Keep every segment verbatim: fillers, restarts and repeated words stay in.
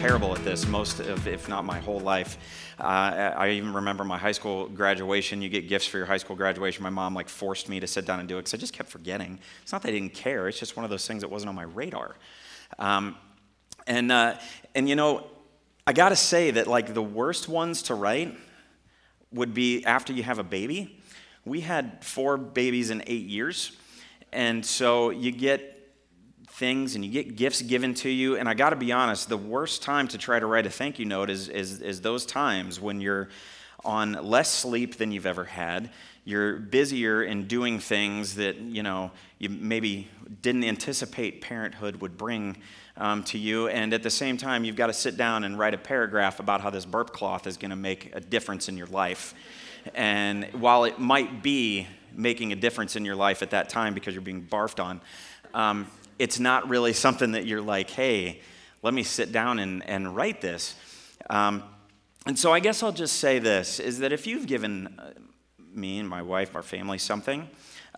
terrible at this most of, if not my whole life. Uh, I even remember my high school graduation. You get gifts for your high school graduation. My mom like forced me to sit down and do it because I just kept forgetting. It's not that I didn't care. It's just one of those things that wasn't on my radar. Um, and uh, and you know, I gotta say that like the worst ones to write would be after you have a baby. We had four babies in eight years, and so you get things and you get gifts given to you. And I got to be honest, the worst time to try to write a thank you note is, is is those times when you're on less sleep than you've ever had. You're busier in doing things that, you know, you maybe didn't anticipate parenthood would bring um, to you. And at the same time, you've got to sit down and write a paragraph about how this burp cloth is going to make a difference in your life. And while it might be making a difference in your life at that time because you're being barfed on, um, it's not really something that you're like, hey, let me sit down and, and write this. Um, and so I guess I'll just say this, is that if you've given me and my wife, our family, something,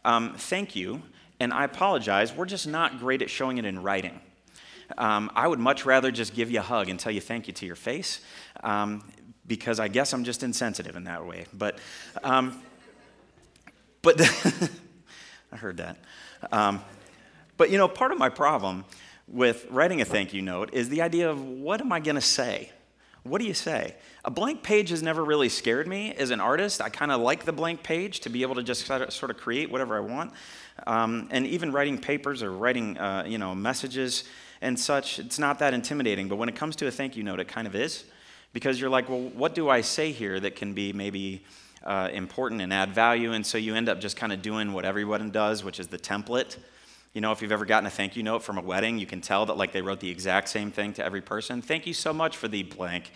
um, thank you, and I apologize. We're just not great at showing it in writing. Um, I would much rather just give you a hug and tell you thank you to your face, um, because I guess I'm just insensitive in that way. But, um, but I heard that. Um, But, you know, part of my problem with writing a thank you note is the idea of what am I going to say? What do you say? A blank page has never really scared me as an artist. I kind of like the blank page to be able to just sort of create whatever I want. Um, and even writing papers or writing, uh, you know, messages and such, it's not that intimidating. But when it comes to a thank you note, it kind of is. Because you're like, well, what do I say here that can be maybe uh, important and add value? And so you end up just kind of doing what everyone does, which is the template. You know, if you've ever gotten a thank you note from a wedding, you can tell that like they wrote the exact same thing to every person. Thank you so much for the blank.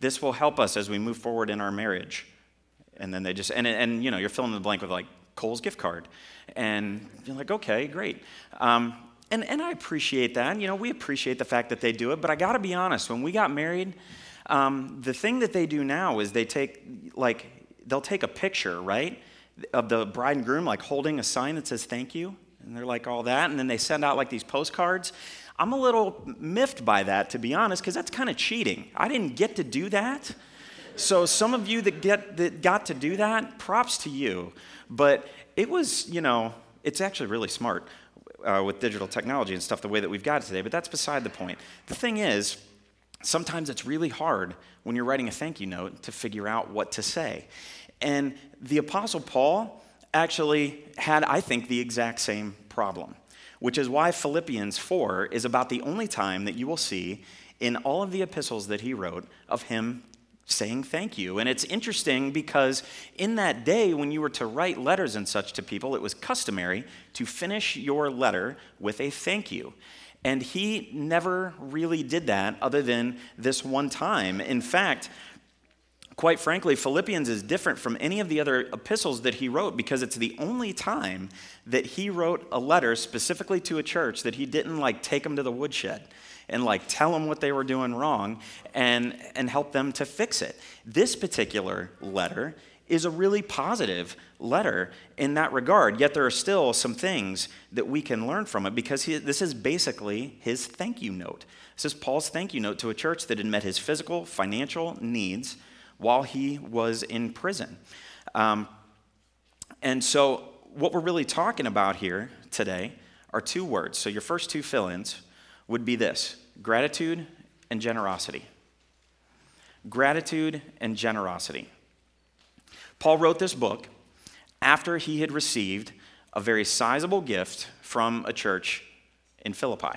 This will help us as we move forward in our marriage. And then they just, and, and you know, you're filling the blank with like Kohl's gift card. And you're like, okay, great. Um, and, and I appreciate that. You know, we appreciate the fact that they do it. But I got to be honest, when we got married, um, the thing that they do now is they take, like, they'll take a picture, right, of the bride and groom, like holding a sign that says thank you. And they're like all that, and then they send out like these postcards. I'm a little miffed by that, to be honest, because that's kind of cheating. I didn't get to do that. So some of you that get that got to do that, props to you. But it was, you know, it's actually really smart uh, with digital technology and stuff, the way that we've got it today, but that's beside the point. The thing is, sometimes it's really hard when you're writing a thank you note to figure out what to say. And the Apostle Paul actually had, I think, the exact same problem, which is why Philippians four is about the only time that you will see in all of the epistles that he wrote of him saying thank you. And it's interesting because in that day when you were to write letters and such to people, it was customary to finish your letter with a thank you. And he never really did that other than this one time. In fact, quite frankly, Philippians is different from any of the other epistles that he wrote because it's the only time that he wrote a letter specifically to a church that he didn't like take them to the woodshed and like tell them what they were doing wrong and, and help them to fix it. This particular letter is a really positive letter in that regard, yet there are still some things that we can learn from it because he, this is basically his thank you note. This is Paul's thank you note to a church that had met his physical, financial needs while he was in prison. Um, and so what we're really talking about here today are two words. So your first two fill-ins would be this: gratitude and generosity. Gratitude and generosity. Paul wrote this book after he had received a very sizable gift from a church in Philippi.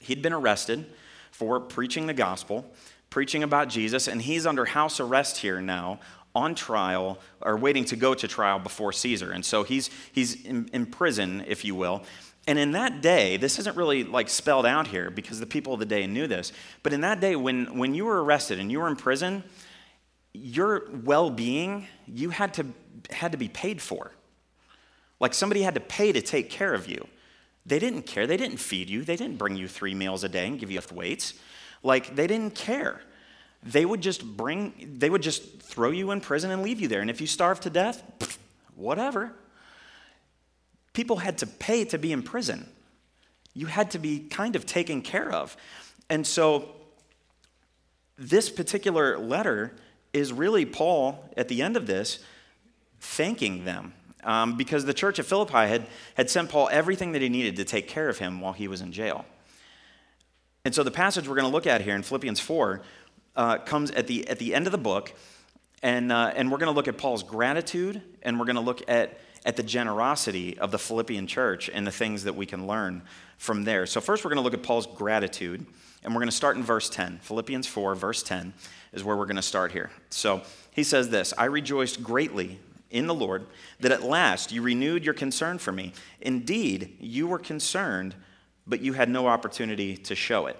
He'd been arrested for preaching the gospel, preaching about Jesus, and he's under house arrest here now, on trial, or waiting to go to trial before Caesar. And so he's he's in, in prison, if you will. And in that day, this isn't really like spelled out here because the people of the day knew this, but in that day, when, when you were arrested and you were in prison, your well-being, you had to had to be paid for. Like somebody had to pay to take care of you. They didn't care. They didn't feed you. They didn't bring you three meals a day and give you weights. Like, they didn't care. They would just bring, they would just throw you in prison and leave you there. And if you starved to death, pff, whatever. People had to pay to be in prison. You had to be kind of taken care of. And so this particular letter is really Paul, at the end of this, thanking them. Um, because the church at Philippi had, had sent Paul everything that he needed to take care of him while he was in jail. And so the passage we're going to look at here in Philippians four uh, comes at the at the end of the book, and uh, and we're going to look at Paul's gratitude, and we're going to look at, at the generosity of the Philippian church and the things that we can learn from there. So first we're going to look at Paul's gratitude, and we're going to start in verse ten. Philippians four, verse ten is where we're going to start here. So he says this, "I rejoiced greatly in the Lord, that at last you renewed your concern for me. Indeed, you were concerned, but you had no opportunity to show it."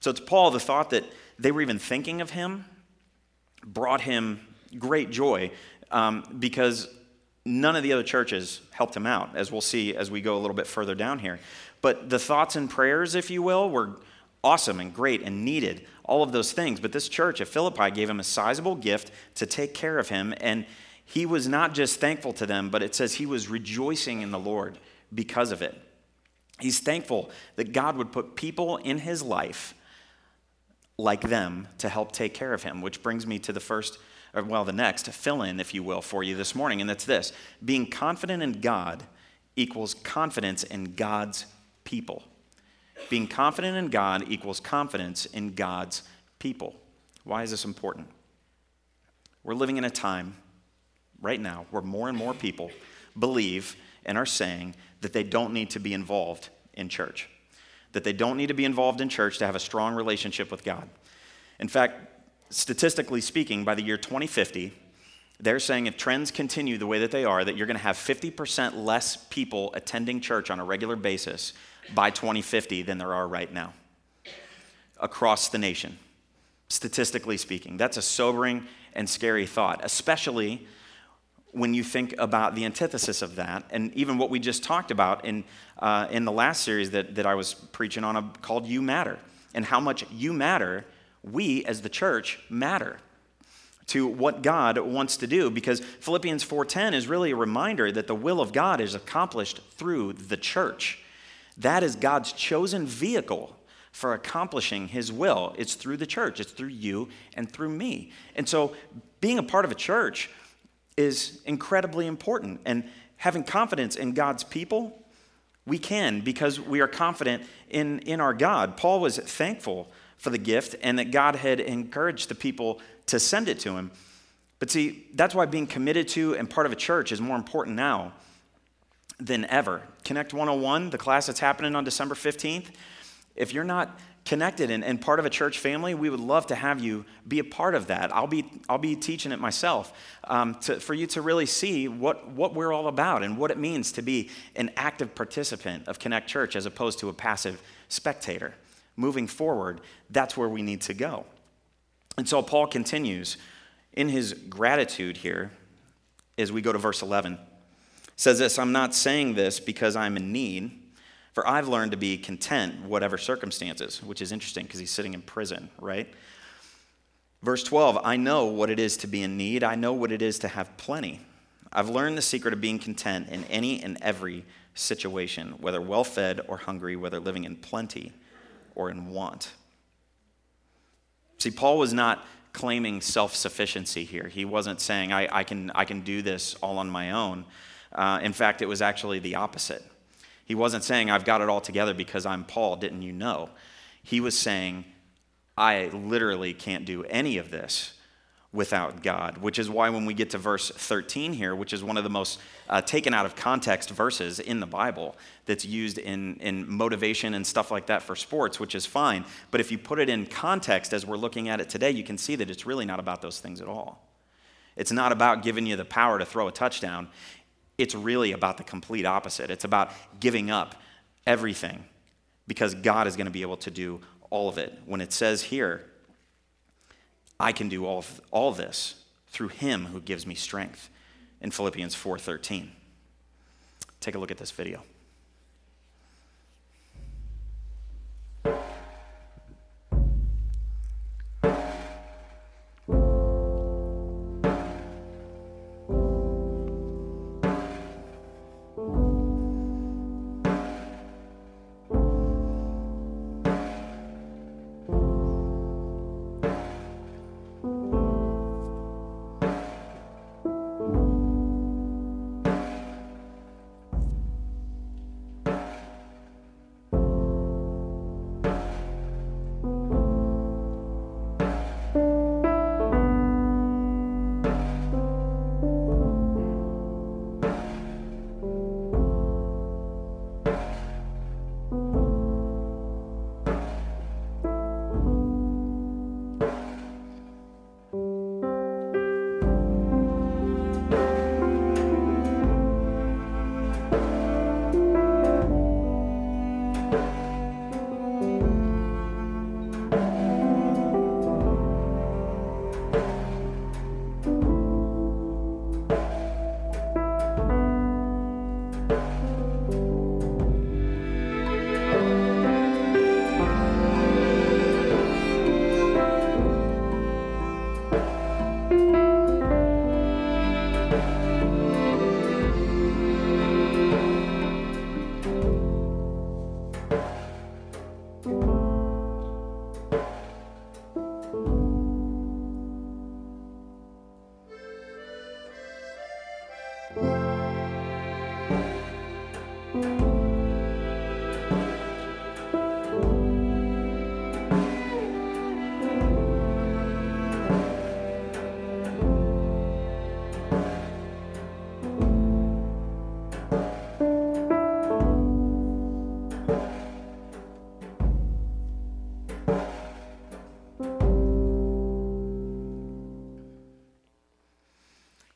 So to Paul, the thought that they were even thinking of him brought him great joy, um, because none of the other churches helped him out, as we'll see as we go a little bit further down here. But the thoughts and prayers, if you will, were awesome and great and needed, all of those things. But this church at Philippi gave him a sizable gift to take care of him, and he was not just thankful to them, but it says he was rejoicing in the Lord because of it. He's thankful that God would put people in his life like them to help take care of him, which brings me to the first, or well, the next fill-in, if you will, for you this morning, and that's this. Being confident in God equals confidence in God's people. Being confident in God equals confidence in God's people. Why is this important? We're living in a time right now where more and more people believe and are saying that they don't need to be involved in church, that they don't need to be involved in church to have a strong relationship with God. In fact, statistically speaking, by the year twenty fifty, they're saying if trends continue the way that they are, that you're going to have fifty percent less people attending church on a regular basis by twenty fifty than there are right now across the nation, statistically speaking. That's a sobering and scary thought, especially when you think about the antithesis of that, and even what we just talked about in uh, in the last series that, that I was preaching on a, called You Matter, and how much you matter, we as the church matter to what God wants to do, because Philippians four ten is really a reminder that the will of God is accomplished through the church. That is God's chosen vehicle for accomplishing his will. It's through the church. It's through you and through me. And so being a part of a church is incredibly important. And having confidence in God's people, we can, because we are confident in, in our God. Paul was thankful for the gift and that God had encouraged the people to send it to him. But see, that's why being committed to and part of a church is more important now than ever. Connect one oh one, the class that's happening on December fifteenth, if you're not connected and, and part of a church family, we would love to have you be a part of that. I'll be I'll be teaching it myself um, to, for you to really see what, what we're all about and what it means to be an active participant of Connect Church as opposed to a passive spectator. Moving forward, that's where we need to go. And so Paul continues in his gratitude here as we go to verse eleven. It says this, "I'm not saying this because I'm in need, for I've learned to be content whatever circumstances," which is interesting because he's sitting in prison, right? Verse twelve, "I know what it is to be in need. I know what it is to have plenty. I've learned the secret of being content in any and every situation, whether well-fed or hungry, whether living in plenty or in want." See, Paul was not claiming self-sufficiency here. He wasn't saying, I, I can, I can do this all on my own. Uh, in fact, it was actually the opposite. He wasn't saying, I've got it all together because I'm Paul, didn't you know? He was saying, I literally can't do any of this without God, which is why when we get to verse thirteen here, which is one of the most uh, taken out of context verses in the Bible that's used in, in motivation and stuff like that for sports, which is fine. But if you put it in context as we're looking at it today, you can see that it's really not about those things at all. It's not about giving you the power to throw a touchdown. It's really about the complete opposite. It's about giving up everything because God is going to be able to do all of it. When it says here, I can do all, all this through him who gives me strength in Philippians four thirteen. Take a look at this video.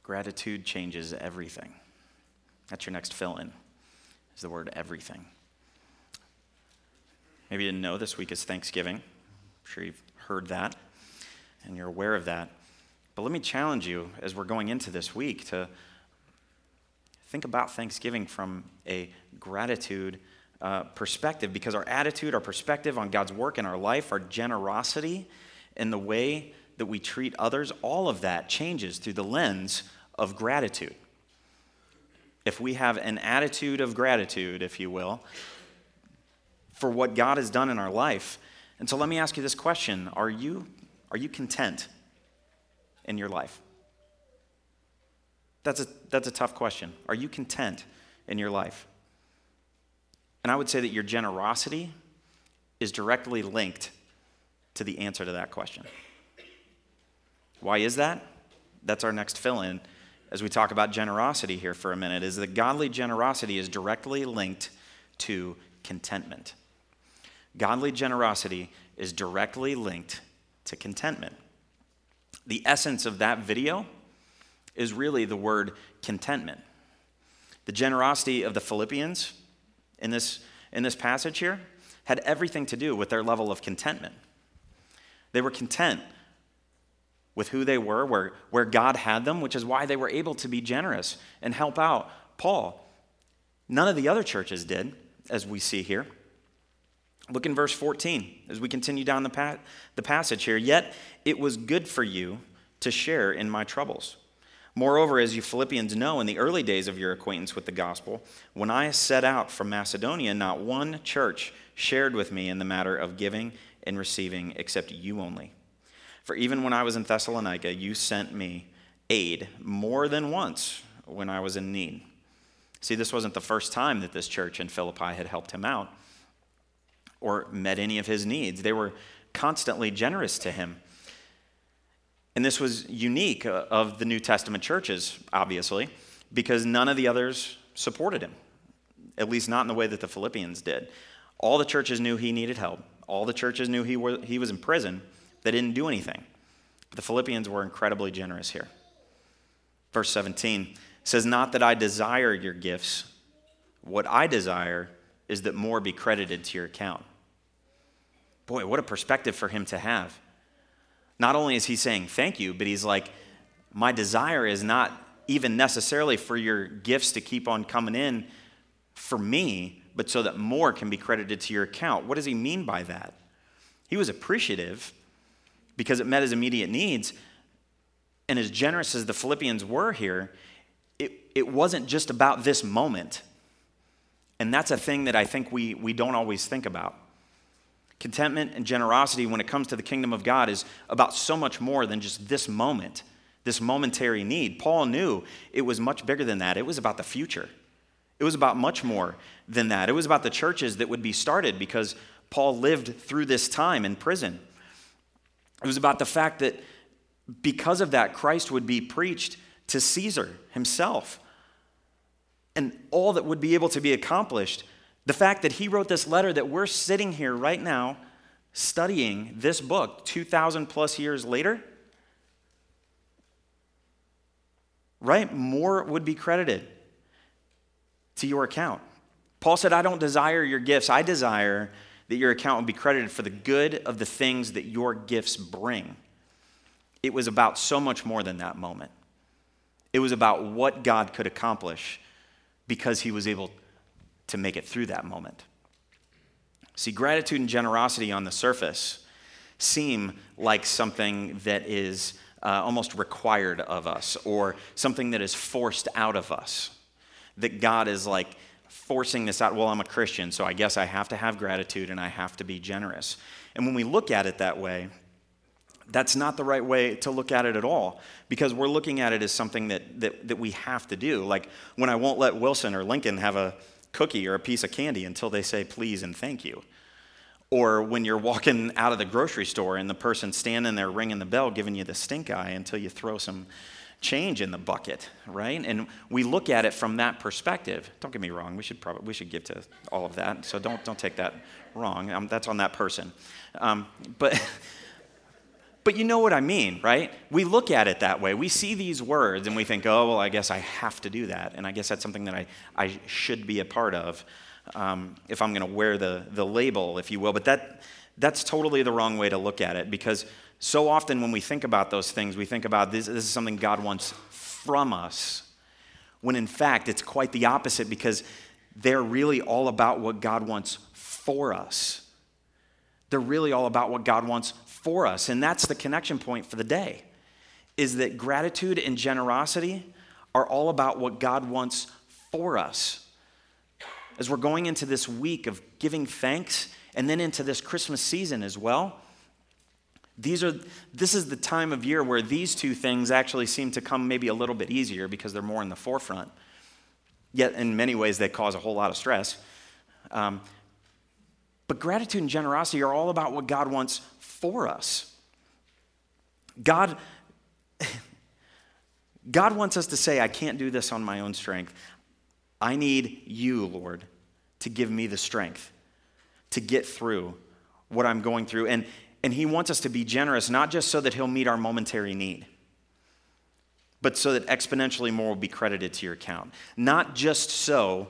Gratitude changes everything. That's your next fill-in, is the word everything. Maybe you didn't know this week is Thanksgiving. I'm sure you've heard that, and you're aware of that. But let me challenge you, as we're going into this week, to think about Thanksgiving from a gratitude uh, perspective, because our attitude, our perspective on God's work in our life, our generosity, and the way that we treat others, all of that changes through the lens of gratitude. If we have an attitude of gratitude, if you will, for what God has done in our life. And so let me ask you this question. Are you, are you content in your life? That's a, that's a tough question. Are you content in your life? And I would say that your generosity is directly linked to the answer to that question. Why is that? That's our next fill-in. As we talk about generosity here for a minute, is that godly generosity is directly linked to contentment. Godly generosity is directly linked to contentment. The essence of that video is really the word contentment. The generosity of the Philippians in this, in this passage here had everything to do with their level of contentment. They were content with who they were, where, where God had them, which is why they were able to be generous and help out Paul. None of the other churches did, as we see here. Look in verse fourteen, as we continue down the, pa- the passage here. Yet it was good for you to share in my troubles. Moreover, as you Philippians know, in the early days of your acquaintance with the gospel, when I set out from Macedonia, not one church shared with me in the matter of giving and receiving except you only. For even when I was in Thessalonica, you sent me aid more than once when I was in need. See, this wasn't the first time that this church in Philippi had helped him out or met any of his needs. They were constantly generous to him. And this was unique of the New Testament churches, obviously, because none of the others supported him, at least not in the way that the Philippians did. All the churches knew he needed help. All the churches knew he were, he was in prison. They didn't do anything. But the Philippians were incredibly generous here. Verse seventeen says, not that I desire your gifts. What I desire is that more be credited to your account. Boy, what a perspective for him to have. Not only is he saying thank you, but he's like, my desire is not even necessarily for your gifts to keep on coming in for me, but so that more can be credited to your account. What does he mean by that? He was appreciative because it met his immediate needs, and as generous as the Philippians were here, it, it wasn't just about this moment. And that's a thing that I think we, we don't always think about. Contentment and generosity when it comes to the kingdom of God is about so much more than just this moment, this momentary need. Paul knew it was much bigger than that. It was about the future. It was about much more than that. It was about the churches that would be started because Paul lived through this time in prison. It was about the fact that because of that, Christ would be preached to Caesar himself and all that would be able to be accomplished. The fact that he wrote this letter that we're sitting here right now studying this book two thousand plus years later, right? More would be credited to your account. Paul said, I don't desire your gifts. I desire that your account would be credited for the good of the things that your gifts bring. It was about so much more than that moment. It was about what God could accomplish because he was able to make it through that moment. See, gratitude and generosity on the surface seem like something that is uh, almost required of us, or something that is forced out of us, that God is like forcing this out. Well, I'm a Christian, so I guess I have to have gratitude and I have to be generous. And when we look at it that way, that's not the right way to look at it at all, because we're looking at it as something that that, that we have to do. Like when I won't let Wilson or Lincoln have a cookie or a piece of candy until they say please and thank you. Or when you're walking out of the grocery store and the person standing there ringing the bell giving you the stink eye until you throw some change in the bucket, right? And we look at it from that perspective. Don't get me wrong, we should probably we should give to all of that, so don't don't take that wrong. Um, that's on that person. Um, but but you know what I mean, right? We look at it that way. We see these words and we think, oh, well, I guess I have to do that, and I guess that's something that I, I should be a part of um, if I'm going to wear the the label, if you will. But that that's totally the wrong way to look at it, because so often when we think about those things, we think about this, this is something God wants from us, when in fact it's quite the opposite, because they're really all about what God wants for us. They're really all about what God wants for us, and that's the connection point for the day, is that gratitude and generosity are all about what God wants for us. As we're going into this week of giving thanks, and then into this Christmas season as well, These are. This is the time of year where these two things actually seem to come maybe a little bit easier because they're more in the forefront. Yet in many ways they cause a whole lot of stress. Um, but gratitude and generosity are all about what God wants for us. God, God wants us to say, I can't do this on my own strength. I need you, Lord, to give me the strength to get through what I'm going through. And And he wants us to be generous, not just so that he'll meet our momentary need, but so that exponentially more will be credited to your account. Not just so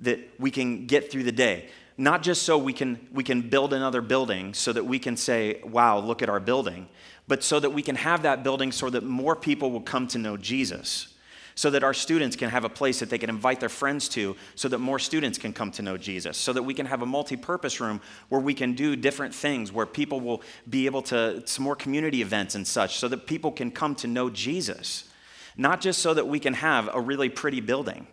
that we can get through the day. Not just so we can we can build another building so that we can say, wow, look at our building, but so that we can have that building so that more people will come to know Jesus, so that our students can have a place that they can invite their friends to, so that more students can come to know Jesus, so that we can have a multi-purpose room where we can do different things, where people will be able to, some more community events and such, so that people can come to know Jesus. Not just so that we can have a really pretty building.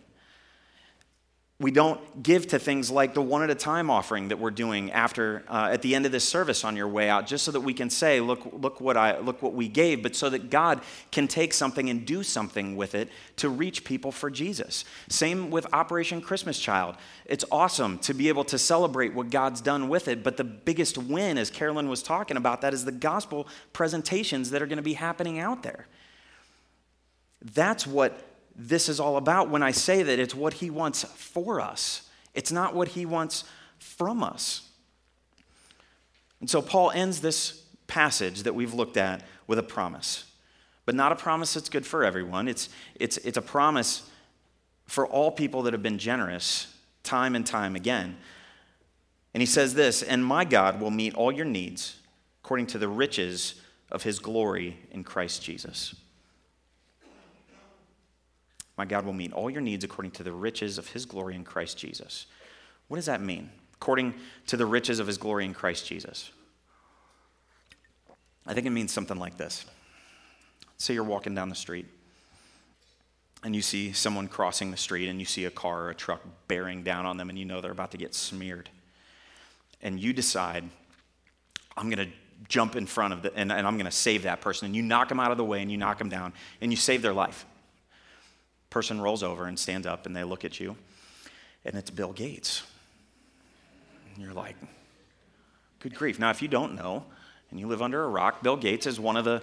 We don't give to things like the one-at-a-time offering that we're doing after uh, at the end of this service on your way out, just so that we can say, look, look what I, look what we gave, but so that God can take something and do something with it to reach people for Jesus. Same with Operation Christmas Child. It's awesome to be able to celebrate what God's done with it, but the biggest win, as Carolyn was talking about, that is the gospel presentations that are going to be happening out there. That's what this is all about when I say that it's what he wants for us. It's not what he wants from us. And so Paul ends this passage that we've looked at with a promise, but not a promise that's good for everyone. It's, it's, it's a promise for all people that have been generous time and time again. And he says this, and my God will meet all your needs according to the riches of his glory in Christ Jesus. My God will meet all your needs according to the riches of his glory in Christ Jesus. What does that mean? According to the riches of his glory in Christ Jesus. I think it means something like this. Say you're walking down the street and you see someone crossing the street and you see a car or a truck bearing down on them and you know they're about to get smeared. And you decide, I'm going to jump in front of the, and, and I'm going to save that person. And you knock them out of the way and you knock them down and you save their life. Person rolls over and stands up and they look at you and it's Bill Gates. And you're like, good grief. Now, if you don't know and you live under a rock, Bill Gates is one of the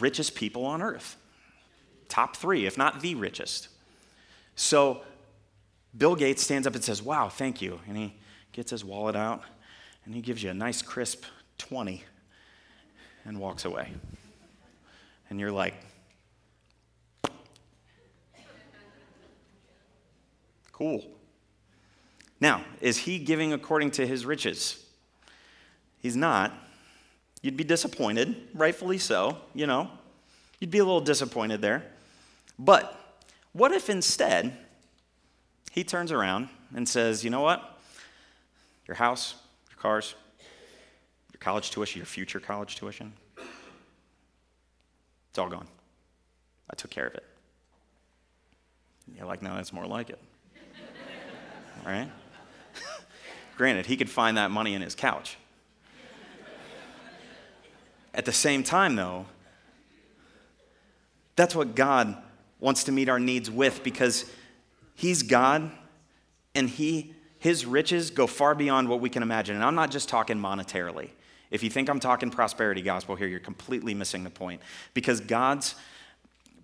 richest people on earth. Top three, if not the richest. So Bill Gates stands up and says, wow, thank you. And he gets his wallet out and he gives you a nice crisp twenty and walks away. And you're like, cool. Now, is he giving according to his riches? He's not. You'd be disappointed, rightfully so, you know. You'd be a little disappointed there. But what if instead he turns around and says, you know what? Your house, your cars, your college tuition, your future college tuition, It's all gone. I took care of it. And you're like, no, that's more like it. All right? Granted, he could find that money in his couch. At the same time, though, that's what God wants to meet our needs with, because he's God, and he his riches go far beyond what we can imagine. And I'm not just talking monetarily. If you think I'm talking prosperity gospel here, you're completely missing the point, because God's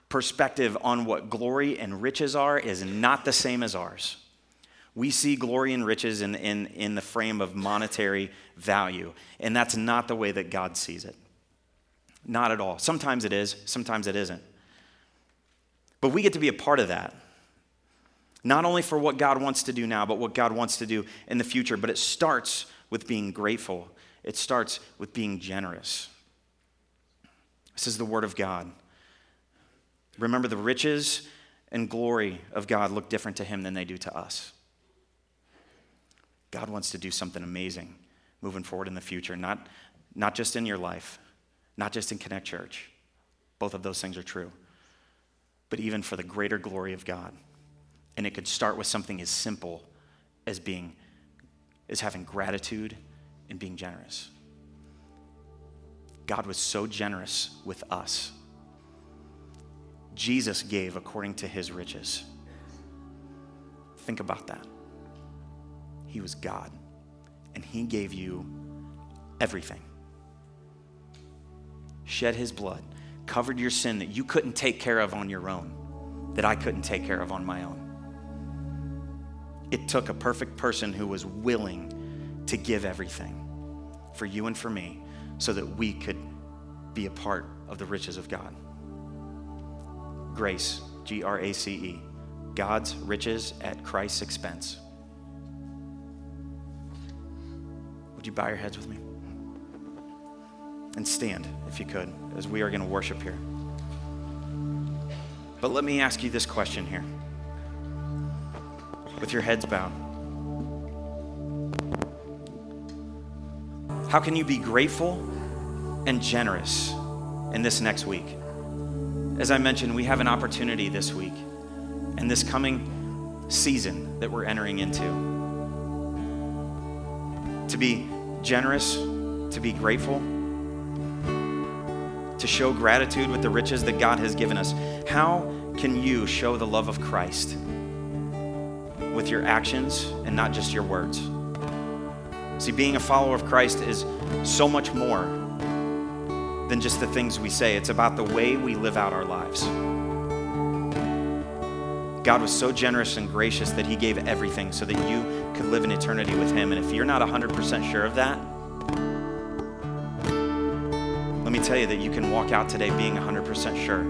perspective on what glory and riches are is not the same as ours. We see glory and riches in, in, in the frame of monetary value, and that's not the way that God sees it. Not at all. Sometimes it is, sometimes it isn't. But we get to be a part of that, not only for what God wants to do now, but what God wants to do in the future. But it starts with being grateful. It starts with being generous. This is the word of God. Remember, the riches and glory of God look different to him than they do to us. God wants to do something amazing moving forward in the future, not, not just in your life, not just in Connect Church. Both of those things are true. But even for the greater glory of God. And it could start with something as simple as being, as having gratitude and being generous. God was so generous with us. Jesus gave according to his riches. Think about that. He was God, and he gave you everything. Shed his blood, covered your sin that you couldn't take care of on your own, that I couldn't take care of on my own. It took a perfect person who was willing to give everything for you and for me so that we could be a part of the riches of God. Grace, G R A C E, God's riches at Christ's expense. Would you bow your heads with me? And stand, if you could, as we are going to worship here. But let me ask you this question here, with your heads bowed. How can you be grateful and generous in this next week? As I mentioned, we have an opportunity this week and this coming season that we're entering into to be generous, to be grateful, to show gratitude with the riches that God has given us. How can you show the love of Christ with your actions and not just your words? See, being a follower of Christ is so much more than just the things we say. It's about the way we live out our lives. God was so generous and gracious that he gave everything so that you could live in eternity with him. And if you're not one hundred percent sure of that, let me tell you that you can walk out today being one hundred percent sure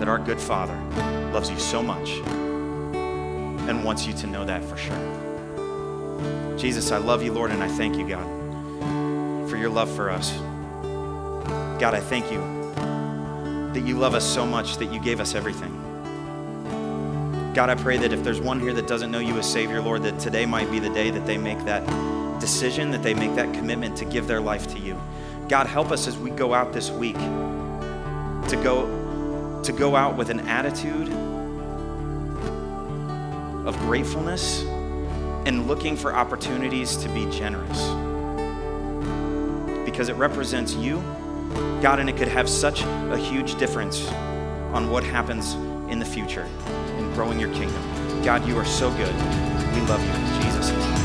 that our good Father loves you so much and wants you to know that for sure. Jesus, I love you, Lord, and I thank you, God, for your love for us. God, I thank you that you love us so much that you gave us everything. God, I pray that if there's one here that doesn't know you as Savior, Lord, that today might be the day that they make that decision, that they make that commitment to give their life to you. God, help us as we go out this week to go, to go out with an attitude of gratefulness and looking for opportunities to be generous, because it represents you, God, and it could have such a huge difference on what happens in the future in growing your kingdom. God, you are so good. We love you, in Jesus' name.